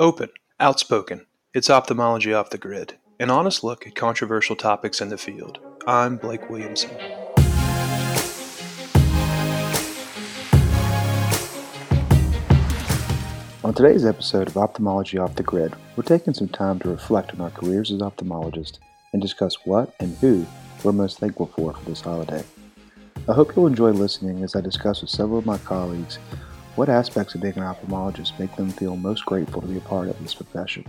Open, outspoken, it's Ophthalmology Off The Grid, an honest look at controversial topics in the field. I'm Blake Williamson. On today's episode of Ophthalmology Off The Grid, we're taking some time to reflect on our careers as ophthalmologists and discuss what and who we're most thankful for this holiday. I hope you'll enjoy listening as I discuss with several of my colleagues what aspects of being an ophthalmologist make them feel most grateful to be a part of this profession.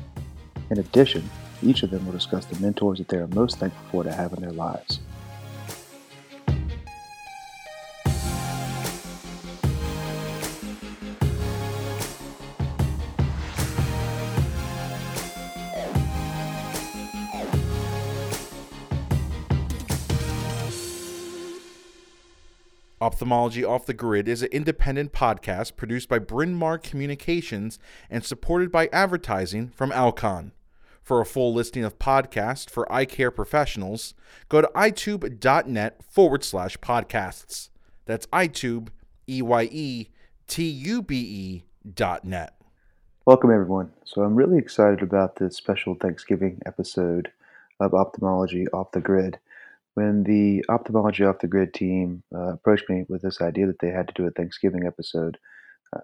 In addition, each of them will discuss the mentors that they are most thankful for to have in their lives. Ophthalmology Off the Grid is an independent podcast produced by Bryn Mawr Communications and supported by advertising from Alcon. For a full listing of podcasts for eye care professionals, go to itube.net/podcasts. That's itube, EYETUBE.net. Welcome, everyone. So I'm really excited about this special Thanksgiving episode of Ophthalmology Off the Grid. When the Ophthalmology Off the Grid team approached me with this idea that they had to do a Thanksgiving episode,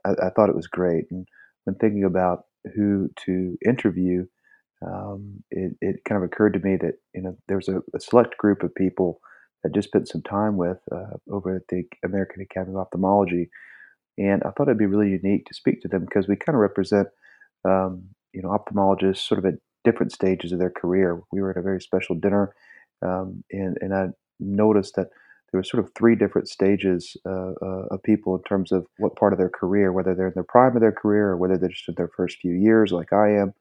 I thought it was great. And when thinking about who to interview, it kind of occurred to me that there's a select group of people that I just spent some time with over at the American Academy of Ophthalmology, and I thought it'd be really unique to speak to them because we kind of represent ophthalmologists sort of at different stages of their career. We were at a very special dinner. And I noticed that there were sort of three different stages of people in terms of what part of their career, whether they're in the prime of their career or whether they're just in their first few years like I am,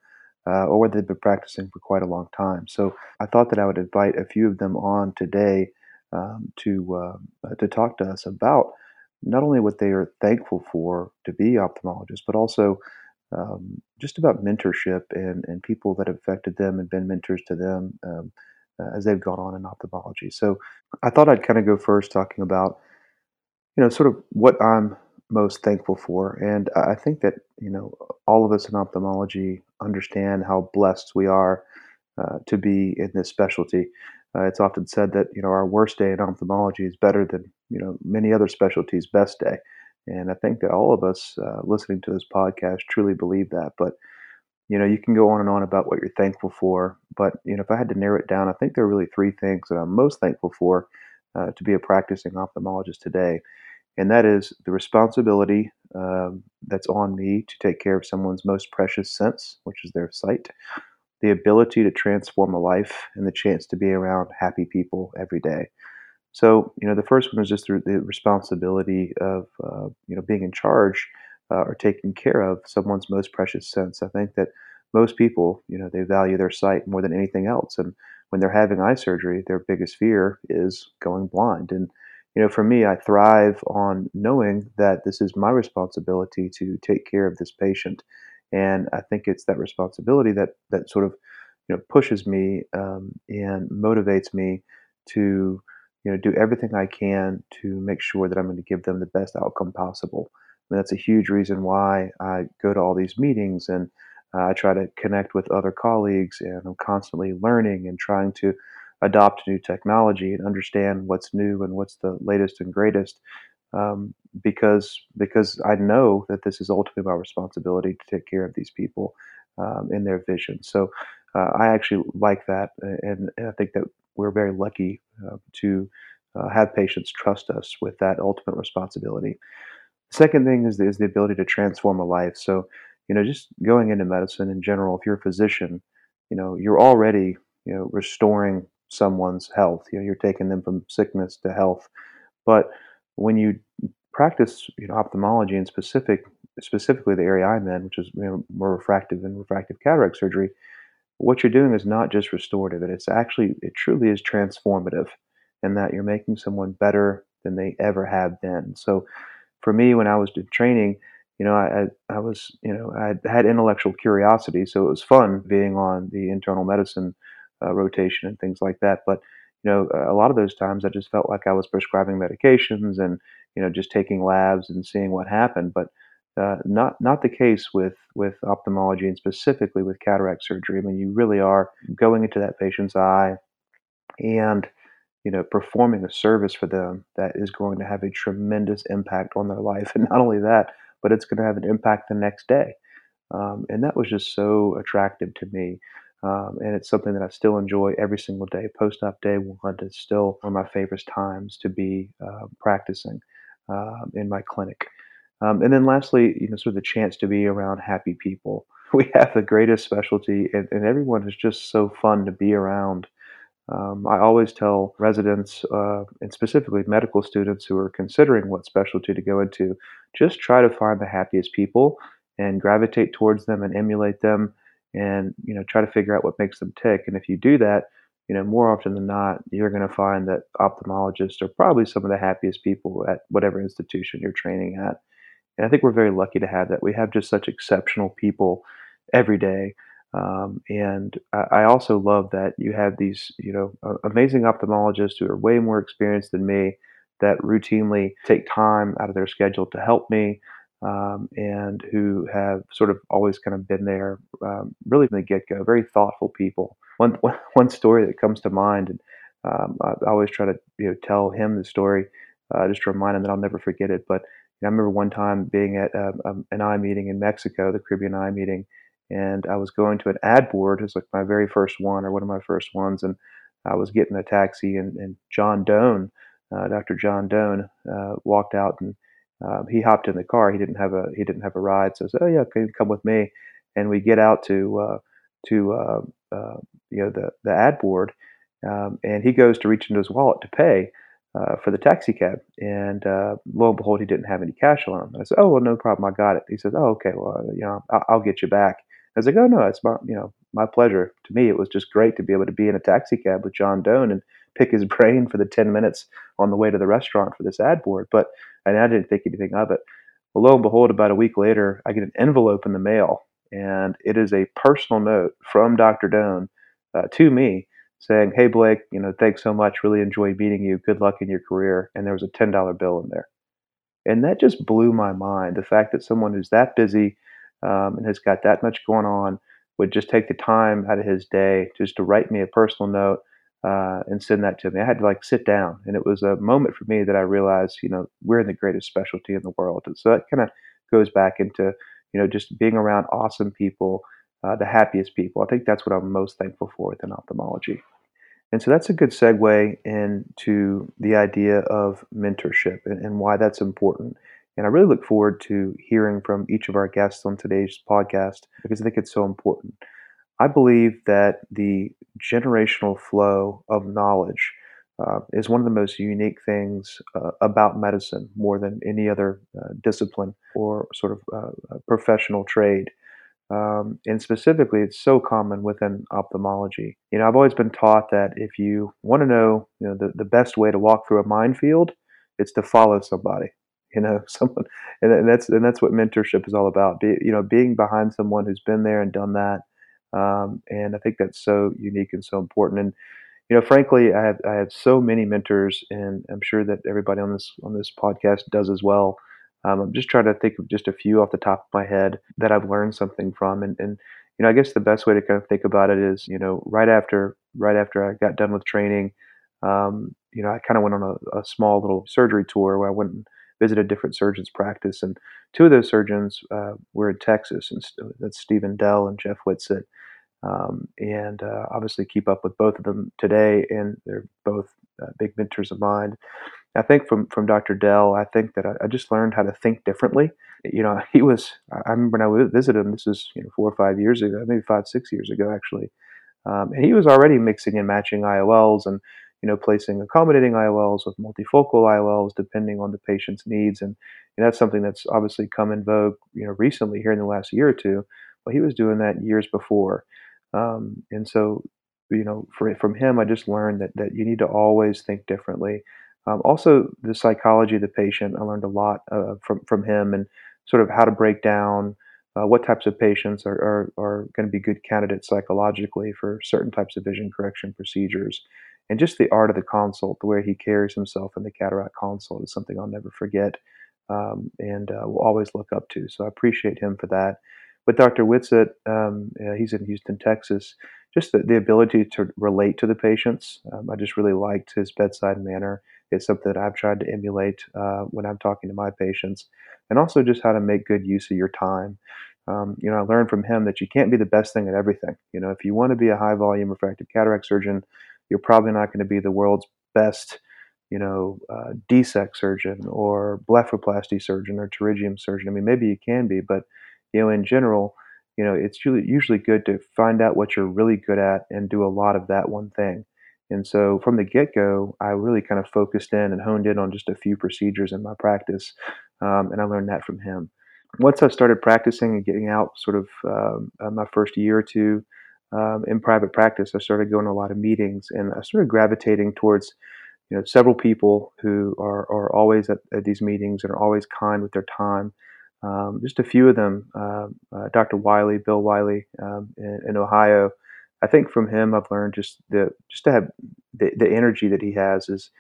or whether they've been practicing for quite a long time. So I thought that I would invite a few of them on today to talk to us about not only what they are thankful for to be ophthalmologists, but also just about mentorship and people that have affected them and been mentors to them as they've gone on in ophthalmology. So I thought I'd kind of go first talking about, sort of what I'm most thankful for. And I think that, all of us in ophthalmology understand how blessed we are to be in this specialty. It's often said that, our worst day in ophthalmology is better than, many other specialties' best day. And I think that all of us listening to this podcast truly believe that. But you can go on and on about what you're thankful for, but, if I had to narrow it down, I think there are really three things that I'm most thankful for to be a practicing ophthalmologist today, and that is the responsibility that's on me to take care of someone's most precious sense, which is their sight, the ability to transform a life, and the chance to be around happy people every day. So, the first one is just the responsibility of, being in charge or taking care of someone's most precious sense. I think that most people, they value their sight more than anything else. And when they're having eye surgery, their biggest fear is going blind. And, for me, I thrive on knowing that this is my responsibility to take care of this patient. And I think it's that responsibility that sort of, pushes me and motivates me to, do everything I can to make sure that I'm going to give them the best outcome possible. And that's a huge reason why I go to all these meetings and I try to connect with other colleagues, and I'm constantly learning and trying to adopt new technology and understand what's new and what's the latest and greatest because I know that this is ultimately my responsibility to take care of these people in their vision. So I actually like that, and I think that we're very lucky to have patients trust us with that ultimate responsibility. Second thing is the ability to transform a life. So, just going into medicine in general, if you're a physician, you're already, restoring someone's health. You're taking them from sickness to health. But when you practice, ophthalmology and specifically the area I'm in, which is more refractive and refractive cataract surgery, what you're doing is not just restorative. It truly is transformative in that you're making someone better than they ever have been. So, for me, when I was training, I was, I had intellectual curiosity, so it was fun being on the internal medicine rotation and things like that. But, a lot of those times I just felt like I was prescribing medications and, just taking labs and seeing what happened. But Not the case with ophthalmology, and specifically with cataract surgery. I mean, you really are going into that patient's eye and, you know, performing a service for them that is going to have a tremendous impact on their life. And not only that, but it's going to have an impact the next day. And that was just so attractive to me. And it's something that I still enjoy every single day. Post-op day one is still one of my favorite times to be practicing in my clinic. And then lastly, you know, sort of the chance to be around happy people. We have the greatest specialty, and everyone is just so fun to be around. I always tell residents, and specifically medical students who are considering what specialty to go into, just try to find the happiest people and gravitate towards them and emulate them, and, you know, try to figure out what makes them tick. And if you do that, you know, more often than not, you're going to find that ophthalmologists are probably some of the happiest people at whatever institution you're training at. And I think we're very lucky to have that. We have just such exceptional people every day. And I also love that you have these, you know, amazing ophthalmologists who are way more experienced than me that routinely take time out of their schedule to help me, and who have sort of always kind of been there, really from the get-go, very thoughtful people. One story that comes to mind, and I always try to, you know, tell him the story, just to remind him that I'll never forget it. But I remember one time being at an eye meeting in Mexico, the Caribbean Eye meeting, and I was going to an ad board. It was like my very first one, or one of my first ones, and I was getting a taxi, and John Doan, Dr. John Doan, walked out, and he hopped in the car. He didn't have a ride, so I said, "Oh yeah, okay, come with me." And we get out to you know, the ad board, and he goes to reach into his wallet to pay for the taxi cab, and lo and behold, he didn't have any cash on him. I said, "Oh well, no problem, I got it." He said, "Oh okay, well, you know, I'll get you back." I was like, "Oh no, it's my, you know, my pleasure." To me, it was just great to be able to be in a taxi cab with John Doan and pick his brain for the 10 minutes on the way to the restaurant for this ad board. But and I didn't think anything of it. Well, lo and behold, about a week later, I get an envelope in the mail, and it is a personal note from Dr. Doan to me, saying, "Hey, Blake, you know, thanks so much. Really enjoyed meeting you. Good luck in your career." And there was a $10 bill in there. And that just blew my mind. The fact that someone who's that busy and has got that much going on would just take the time out of his day just to write me a personal note and send that to me. I had to like sit down. And it was a moment for me that I realized, you know, we're in the greatest specialty in the world. And so that kind of goes back into, you know, just being around awesome people, the happiest people. I think that's what I'm most thankful for within ophthalmology. And so that's a good segue into the idea of mentorship and why that's important. And I really look forward to hearing from each of our guests on today's podcast, because I think it's so important. I believe that the generational flow of knowledge is one of the most unique things about medicine, more than any other discipline or sort of professional trade. And specifically, it's so common within ophthalmology. You know, I've always been taught that if you want to know, you know, the best way to walk through a minefield, it's to follow somebody, you know, someone. And that's what mentorship is all about. You know, being behind someone who's been there and done that. And I think that's so unique and so important. And, you know, frankly, I have so many mentors, and I'm sure that everybody on this podcast does as well. I'm just trying to think of just a few off the top of my head that I've learned something from. And you know, I guess the best way to kind of think about it is, you know, right after I got done with training, you know, I kind of went on a small little surgery tour where I went and visited different surgeons' practice. And two of those surgeons were in Texas, and that's Stephen Dell and Jeff Whitsett. And obviously keep up with both of them today, and they're both big mentors of mine. I think from Dr. Dell, I think that I just learned how to think differently. You know, I remember when I visited him, this is, you know, 4 or 5 years ago, maybe 5, 6 years ago, actually. And he was already mixing and matching IOLs and, you know, placing accommodating IOLs with multifocal IOLs, depending on the patient's needs. And that's something that's obviously come in vogue, you know, recently here in the last year or two. But he was doing that years before. And so, you know, from him, I just learned that you need to always think differently. Also, the psychology of the patient, I learned a lot from him, and sort of how to break down what types of patients are going to be good candidates psychologically for certain types of vision correction procedures. And just the art of the consult, the way he carries himself in the cataract consult, is something I'll never forget. and will always look up to. So I appreciate him for that. With Dr. Whitsett, he's in Houston, Texas, just the ability to relate to the patients. I just really liked his bedside manner. It's something that I've tried to emulate when I'm talking to my patients, and also just how to make good use of your time. I learned from him that you can't be the best thing at everything. If you want to be a high volume refractive cataract surgeon, you're probably not going to be the world's best, DSEC surgeon or blepharoplasty surgeon or pterygium surgeon. I mean, maybe you can be, but in general, it's usually good to find out what you're really good at and do a lot of that one thing. And so from the get-go, I really kind of focused in and honed in on just a few procedures in my practice, and I learned that from him. Once I started practicing and getting out sort of my first year or two in private practice, I started going to a lot of meetings, and I started gravitating towards several people who are always at these meetings and are always kind with their time. Just a few of them, Dr. Wiley, Bill Wiley in Ohio. I think from him, I've learned just to have the energy that he has is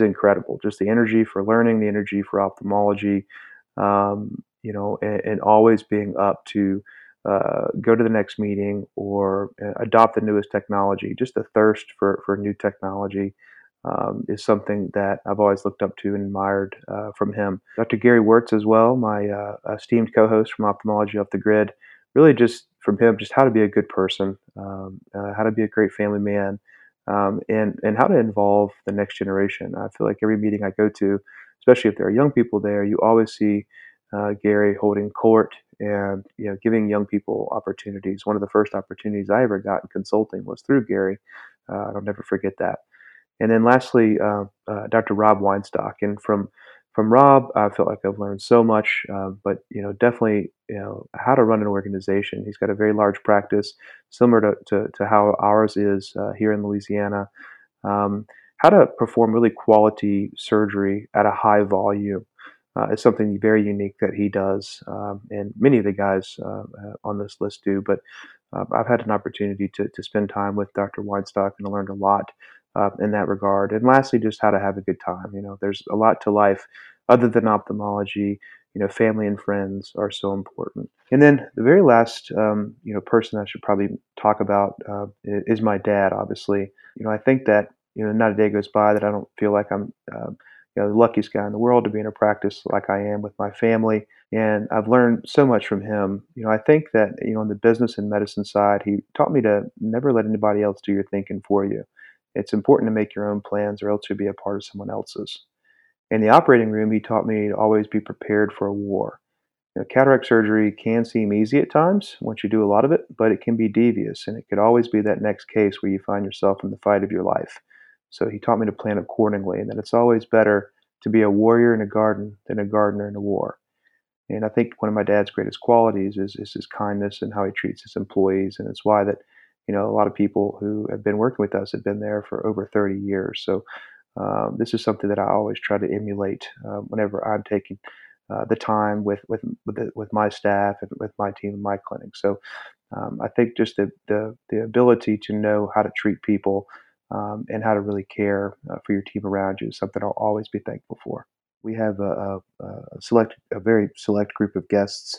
incredible. Just the energy for learning, the energy for ophthalmology, and always being up to go to the next meeting or adopt the newest technology. Just the thirst for new technology is something that I've always looked up to and admired from him. Dr. Gary Wertz as well, my esteemed co-host from Ophthalmology Off The Grid, really just from him, just how to be a good person, how to be a great family man, and how to involve the next generation. I feel like every meeting I go to, especially if there are young people there, you always see Gary holding court and giving young people opportunities. One of the first opportunities I ever got in consulting was through Gary. I'll never forget that. And then lastly, Dr. Rob Weinstock. And from Rob, I feel like I've learned so much, but definitely how to run an organization. He's got a very large practice, similar to how ours is here in Louisiana. How to perform really quality surgery at a high volume is something very unique that he does, and many of the guys on this list do. But I've had an opportunity to spend time with Dr. Weinstock, and I learned a lot in that regard. And lastly, just how to have a good time. There's a lot to life other than ophthalmology. Family and friends are so important. And then the very last, person I should probably talk about is my dad, obviously. I think that, not a day goes by that I don't feel like I'm, the luckiest guy in the world to be in a practice like I am with my family. And I've learned so much from him. I think that, on the business and medicine side, he taught me to never let anybody else do your thinking for you. It's important to make your own plans, or else you'll be a part of someone else's. In the operating room, he taught me to always be prepared for a war. Cataract surgery can seem easy at times once you do a lot of it, but it can be devious, and it could always be that next case where you find yourself in the fight of your life. So he taught me to plan accordingly, and that it's always better to be a warrior in a garden than a gardener in a war. And I think one of my dad's greatest qualities is his kindness and how he treats his employees, and it's why that a lot of people who have been working with us have been there for over 30 years. So this is something that I always try to emulate whenever I'm taking the time with my staff and with my team in my clinic. So I think just the ability to know how to treat people and how to really care for your team around you is something I'll always be thankful for. We have a very select group of guests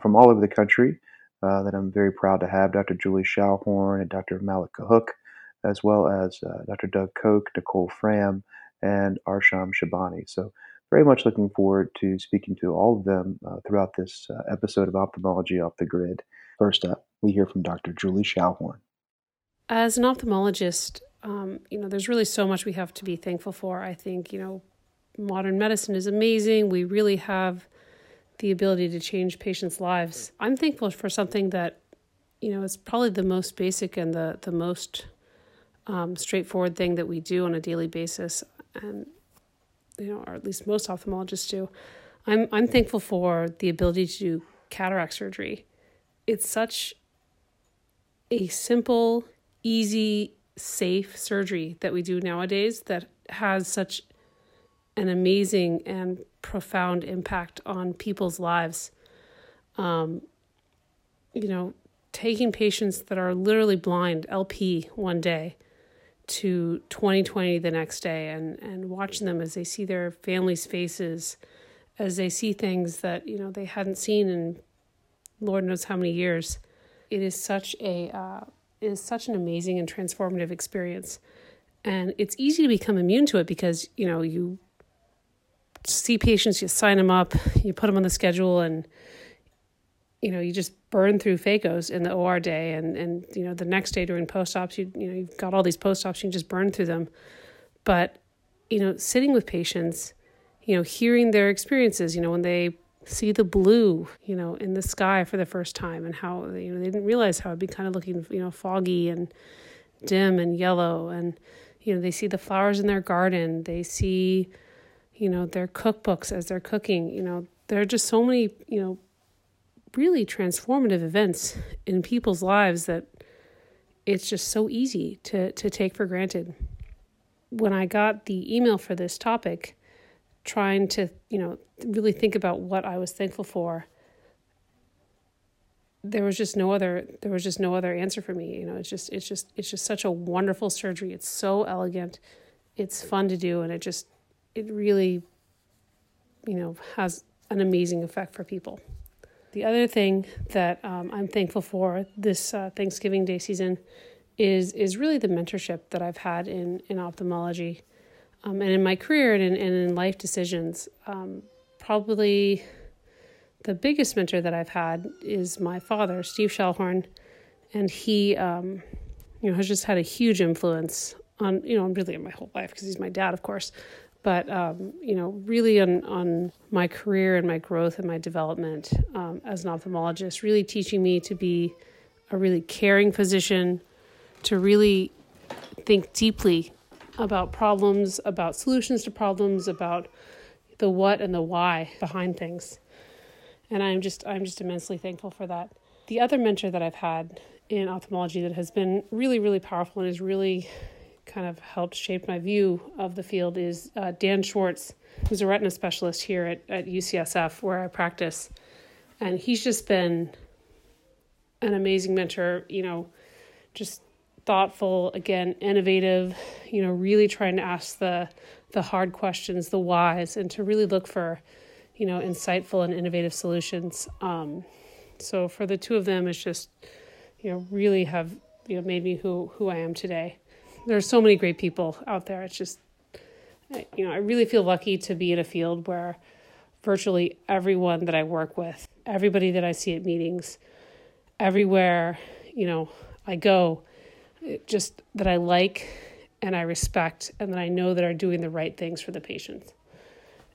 from all over the country that I'm very proud to have. Dr. Julie Schallhorn and Dr. Malik Kahook, as well as Dr. Doug Koch, Nicole Fram, and Arsham Shabani. So very much looking forward to speaking to all of them throughout this episode of Ophthalmology Off The Grid. First up, we hear from Dr. Julie Schallhorn. As an ophthalmologist, there's really so much we have to be thankful for. I think, modern medicine is amazing. We really have the ability to change patients' lives. I'm thankful for something that, is probably the most basic and the most straightforward thing that we do on a daily basis, and or at least most ophthalmologists do. I'm thankful for the ability to do cataract surgery. It's such a simple, easy, safe surgery that we do nowadays that has such an amazing and profound impact on people's lives. Taking patients that are literally blind, LP one day, to 20/20 the next day, and watching them as they see their families' faces as they see things that, you know, they hadn't seen in Lord knows how many years. It is such an amazing and transformative experience. And it's easy to become immune to it because, you know, you see patients, you sign them up, you put them on the schedule, and, you know, you just burn through phaco's in the OR day. And you know, the next day during post-ops, you've got all these post-ops, you can just burn through them. But, you know, sitting with patients, you know, hearing their experiences, you know, when they see the blue, you know, in the sky for the first time, and how, you know, they didn't realize how it'd be kind of looking, you know, foggy and dim and yellow. And, you know, they see the flowers in their garden. They see, you know, their cookbooks as they're cooking. You know, there are just so many, you know, really transformative events in people's lives that it's just so easy to take for granted. When I got the email for this topic, trying to, you know, really think about what I was thankful for, there was just no other answer for me. You know, it's just such a wonderful surgery. It's so elegant. It's fun to do. And it really, you know, has an amazing effect for people. The other thing that I'm thankful for this Thanksgiving Day season is really the mentorship that I've had in ophthalmology and in my career and in life decisions. Probably the biggest mentor that I've had is my father, Steve Schallhorn, and he you know, has just had a huge influence on, you know, really on my whole life, because he's my dad, of course, but you know, really on my career and my growth and my development as an ophthalmologist, really teaching me to be a really caring physician, to really think deeply about problems, about solutions to problems, about the what and the why behind things. And I'm just immensely thankful for that. The other mentor that I've had in ophthalmology that has been really, really powerful and has really kind of helped shape my view of the field is Dan Schwartz, who's a retina specialist here at UCSF where I practice. And he's just been an amazing mentor, you know, just thoughtful, again, innovative, you know, really trying to ask the hard questions, the whys, and to really look for, you know, insightful and innovative solutions. So for the two of them, it's just, you know, really have, you know, made me who I am today. There are so many great people out there. It's just, you know, I really feel lucky to be in a field where virtually everyone that I work with, everybody that I see at meetings, everywhere, you know, I go, just that I like and I respect and that I know that are doing the right things for the patients.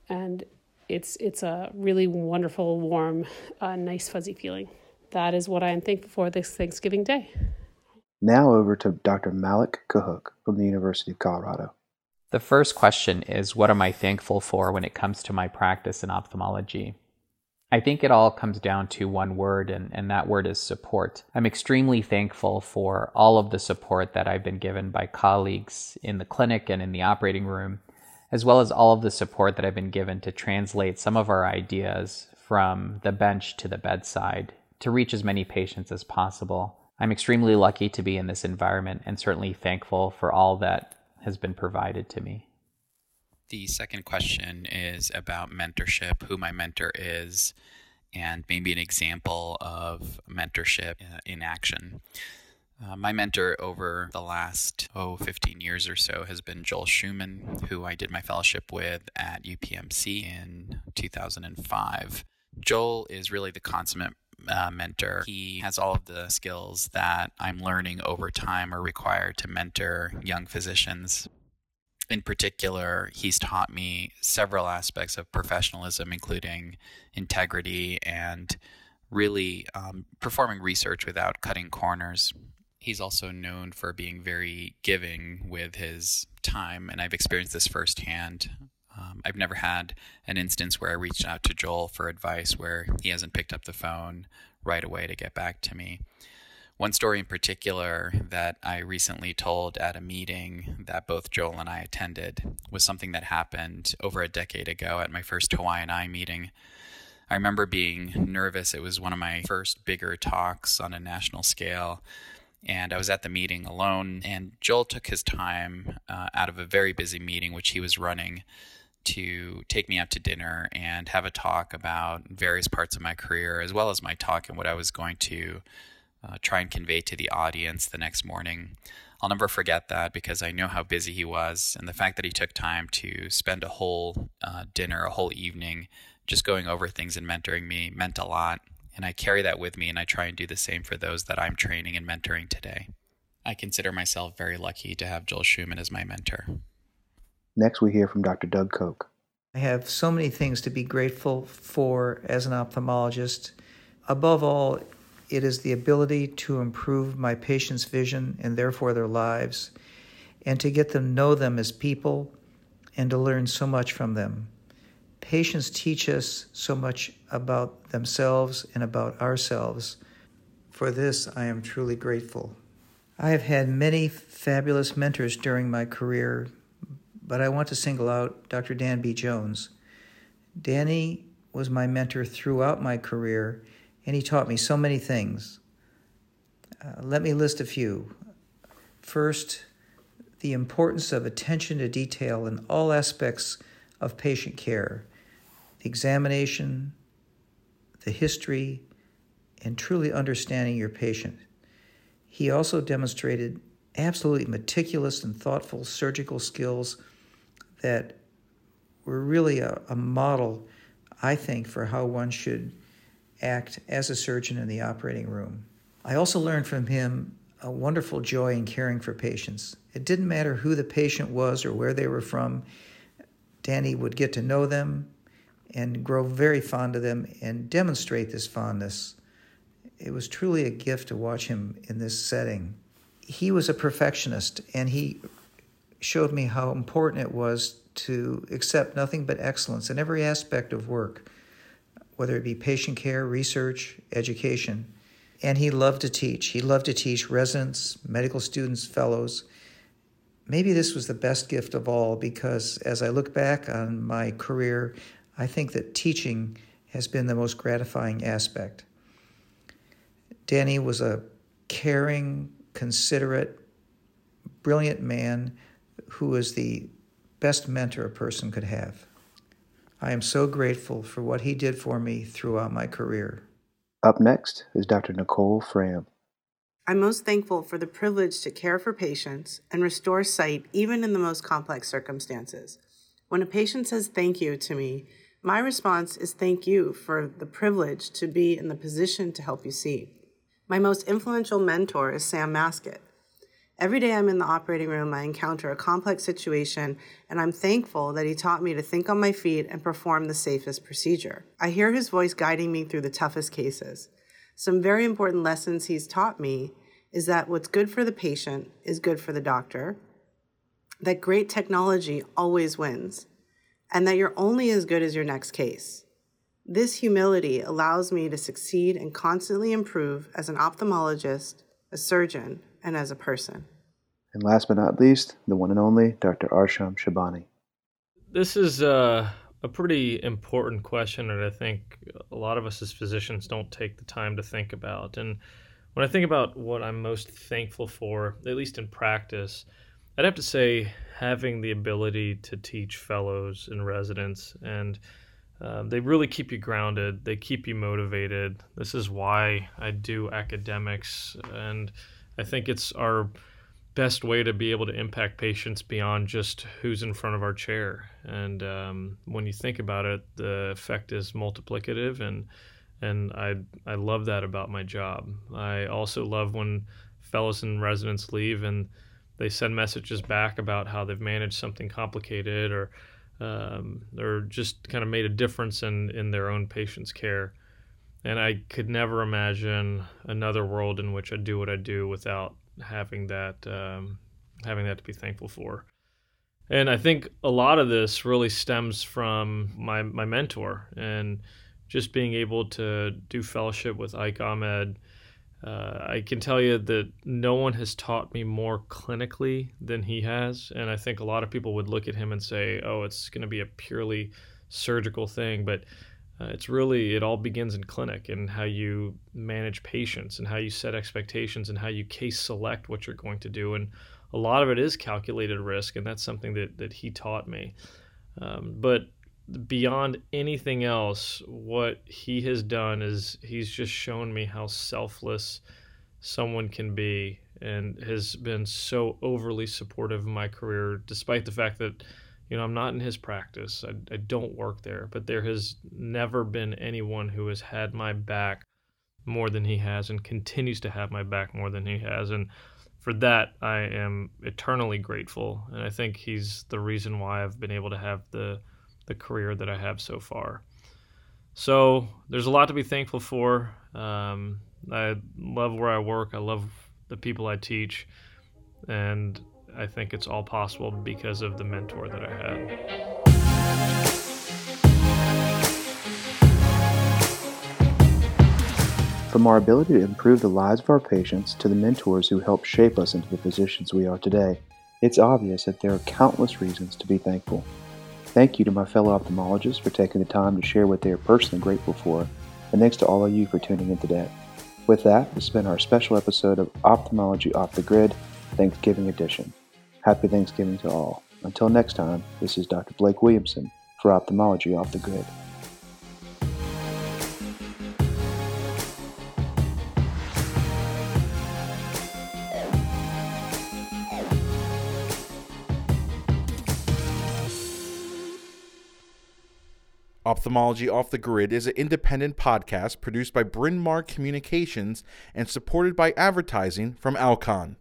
And it's a really wonderful, warm, nice, fuzzy feeling. That is what I am thankful for this Thanksgiving Day. Now over to Dr. Malik Kahook from the University of Colorado. The first question is, what am I thankful for when it comes to my practice in ophthalmology? I think it all comes down to one word, and that word is support. I'm extremely thankful for all of the support that I've been given by colleagues in the clinic and in the operating room, as well as all of the support that I've been given to translate some of our ideas from the bench to the bedside to reach as many patients as possible. I'm extremely lucky to be in this environment and certainly thankful for all that has been provided to me. The second question is about mentorship, who my mentor is, and maybe an example of mentorship in action. My mentor over the last 15 years or so has been Joel Schuman, who I did my fellowship with at UPMC in 2005. Joel is really the consummate mentor. He has all of the skills that I'm learning over time are required to mentor young physicians. In particular, he's taught me several aspects of professionalism, including integrity and really performing research without cutting corners. He's also known for being very giving with his time, and I've experienced this firsthand. I've never had an instance where I reached out to Joel for advice where he hasn't picked up the phone right away to get back to me. One story in particular that I recently told at a meeting that both Joel and I attended was something that happened over a decade ago at my first Hawaiian Eye meeting. I remember being nervous. It was one of my first bigger talks on a national scale, and I was at the meeting alone, and Joel took his time out of a very busy meeting, which he was running, to take me out to dinner and have a talk about various parts of my career, as well as my talk and what I was going to try and convey to the audience the next morning. I'll never forget that because I know how busy he was, and the fact that he took time to spend a whole dinner, a whole evening, just going over things and mentoring me meant a lot. And I carry that with me, and I try and do the same for those that I'm training and mentoring today. I consider myself very lucky to have Joel Schuman as my mentor. Next, we hear from Dr. Doug Koch. I have so many things to be grateful for as an ophthalmologist. Above all, it is the ability to improve my patients' vision and therefore their lives, and to get them to know them as people and to learn so much from them. Patients teach us so much about themselves and about ourselves. For this, I am truly grateful. I have had many fabulous mentors during my career, but I want to single out Dr. Dan B. Jones. Danny was my mentor throughout my career, and he taught me so many things. Let me list a few. First, the importance of attention to detail in all aspects of patient care, the examination, the history, and truly understanding your patient. He also demonstrated absolutely meticulous and thoughtful surgical skills that were really a model, I think, for how one should act as a surgeon in the operating room. I also learned from him a wonderful joy in caring for patients. It didn't matter who the patient was or where they were from. Danny would get to know them and grow very fond of them and demonstrate this fondness. It was truly a gift to watch him in this setting. He was a perfectionist, and he showed me how important it was to accept nothing but excellence in every aspect of work, whether it be patient care, research, education. And he loved to teach. He loved to teach residents, medical students, fellows. Maybe this was the best gift of all, because as I look back on my career, I think that teaching has been the most gratifying aspect. Danny was a caring, considerate, brilliant man who was the best mentor a person could have. I am so grateful for what he did for me throughout my career. Up next is Dr. Nicole Fram. I'm most thankful for the privilege to care for patients and restore sight even in the most complex circumstances. When a patient says thank you to me, my response is thank you for the privilege to be in the position to help you see. My most influential mentor is Sam Maskett. Every day I'm in the operating room, I encounter a complex situation, and I'm thankful that he taught me to think on my feet and perform the safest procedure. I hear his voice guiding me through the toughest cases. Some very important lessons he's taught me is that what's good for the patient is good for the doctor, that great technology always wins, and that you're only as good as your next case. This humility allows me to succeed and constantly improve as an ophthalmologist, a surgeon, and as a person. And last but not least, the one and only Dr. Arsham Shabani. This is a pretty important question that I think a lot of us as physicians don't take the time to think about. And when I think about what I'm most thankful for, at least in practice, I'd have to say having the ability to teach fellows and residents, and they really keep you grounded. They keep you motivated. This is why I do academics, and I think it's our best way to be able to impact patients beyond just who's in front of our chair. And when you think about it, the effect is multiplicative, and I love that about my job. I also love when fellows and residents leave and they send messages back about how they've managed something complicated or just kind of made a difference in their own patient's care. And I could never imagine another world in which I do what I do without having that to be thankful for. And I think a lot of this really stems from my mentor and just being able to do fellowship with Ike Ahmed. I can tell you that no one has taught me more clinically than he has, and I think a lot of people would look at him and say, oh, it's going to be a purely surgical thing, but it's really, it all begins in clinic and how you manage patients and how you set expectations and how you case select what you're going to do, and a lot of it is calculated risk, and that's something that he taught me. But beyond anything else, what he has done is he's just shown me how selfless someone can be, and has been so overly supportive of my career, despite the fact that, you know, I'm not in his practice. I don't work there, but there has never been anyone who has had my back more than he has, and continues to have my back more than he has. And for that, I am eternally grateful. And I think he's the reason why I've been able to have the career that I have so far. So there's a lot to be thankful for. I love where I work. I love the people I teach. And I think it's all possible because of the mentor that I had. From our ability to improve the lives of our patients to the mentors who helped shape us into the physicians we are today, it's obvious that there are countless reasons to be thankful. Thank you to my fellow ophthalmologists for taking the time to share what they are personally grateful for, and thanks to all of you for tuning in today. With that, it's been our special episode of Ophthalmology Off the Grid, Thanksgiving edition. Happy Thanksgiving to all. Until next time, this is Dr. Blake Williamson for Ophthalmology Off the Grid. Ophthalmology Off the Grid is an independent podcast produced by Bryn Mawr Communications and supported by advertising from Alcon.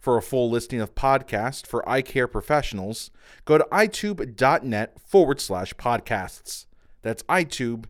For a full listing of podcasts for eye care professionals, go to itube.net/podcasts. That's itube.net.